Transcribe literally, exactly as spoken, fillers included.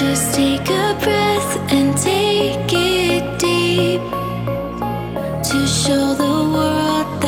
Just take a breath and take it deep to show the world